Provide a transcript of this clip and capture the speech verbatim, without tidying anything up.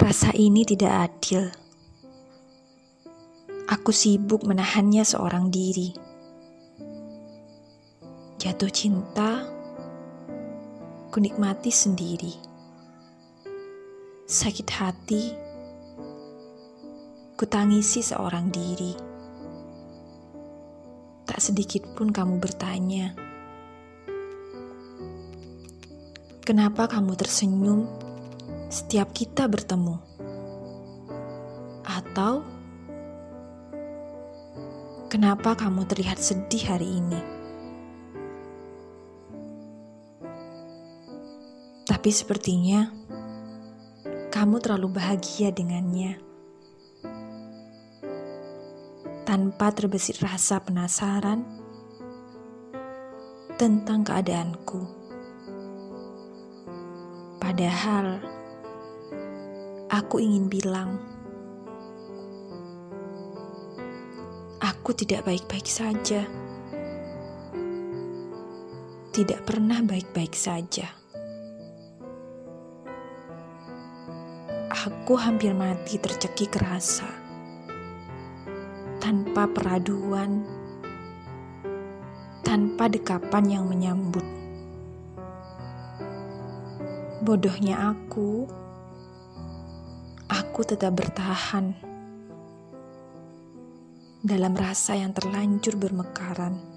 Rasa ini tidak adil. Aku sibuk menahannya seorang diri. Jatuh cinta, ku nikmati sendiri. Sakit hati, ku tangisi seorang diri. Tak sedikit pun kamu bertanya, kenapa kamu tersenyum setiap kita bertemu? Atau kenapa kamu terlihat sedih hari ini? Tapi sepertinya kamu terlalu bahagia dengannya, tanpa terbesit rasa penasaran tentang keadaanku. Padahal aku ingin bilang, aku tidak baik-baik saja. Tidak pernah baik-baik saja. Aku hampir mati tercekik rasa, tanpa peraduan, tanpa dekapan yang menyambut. Bodohnya aku, aku tetap bertahan dalam rasa yang terlanjur bermekaran.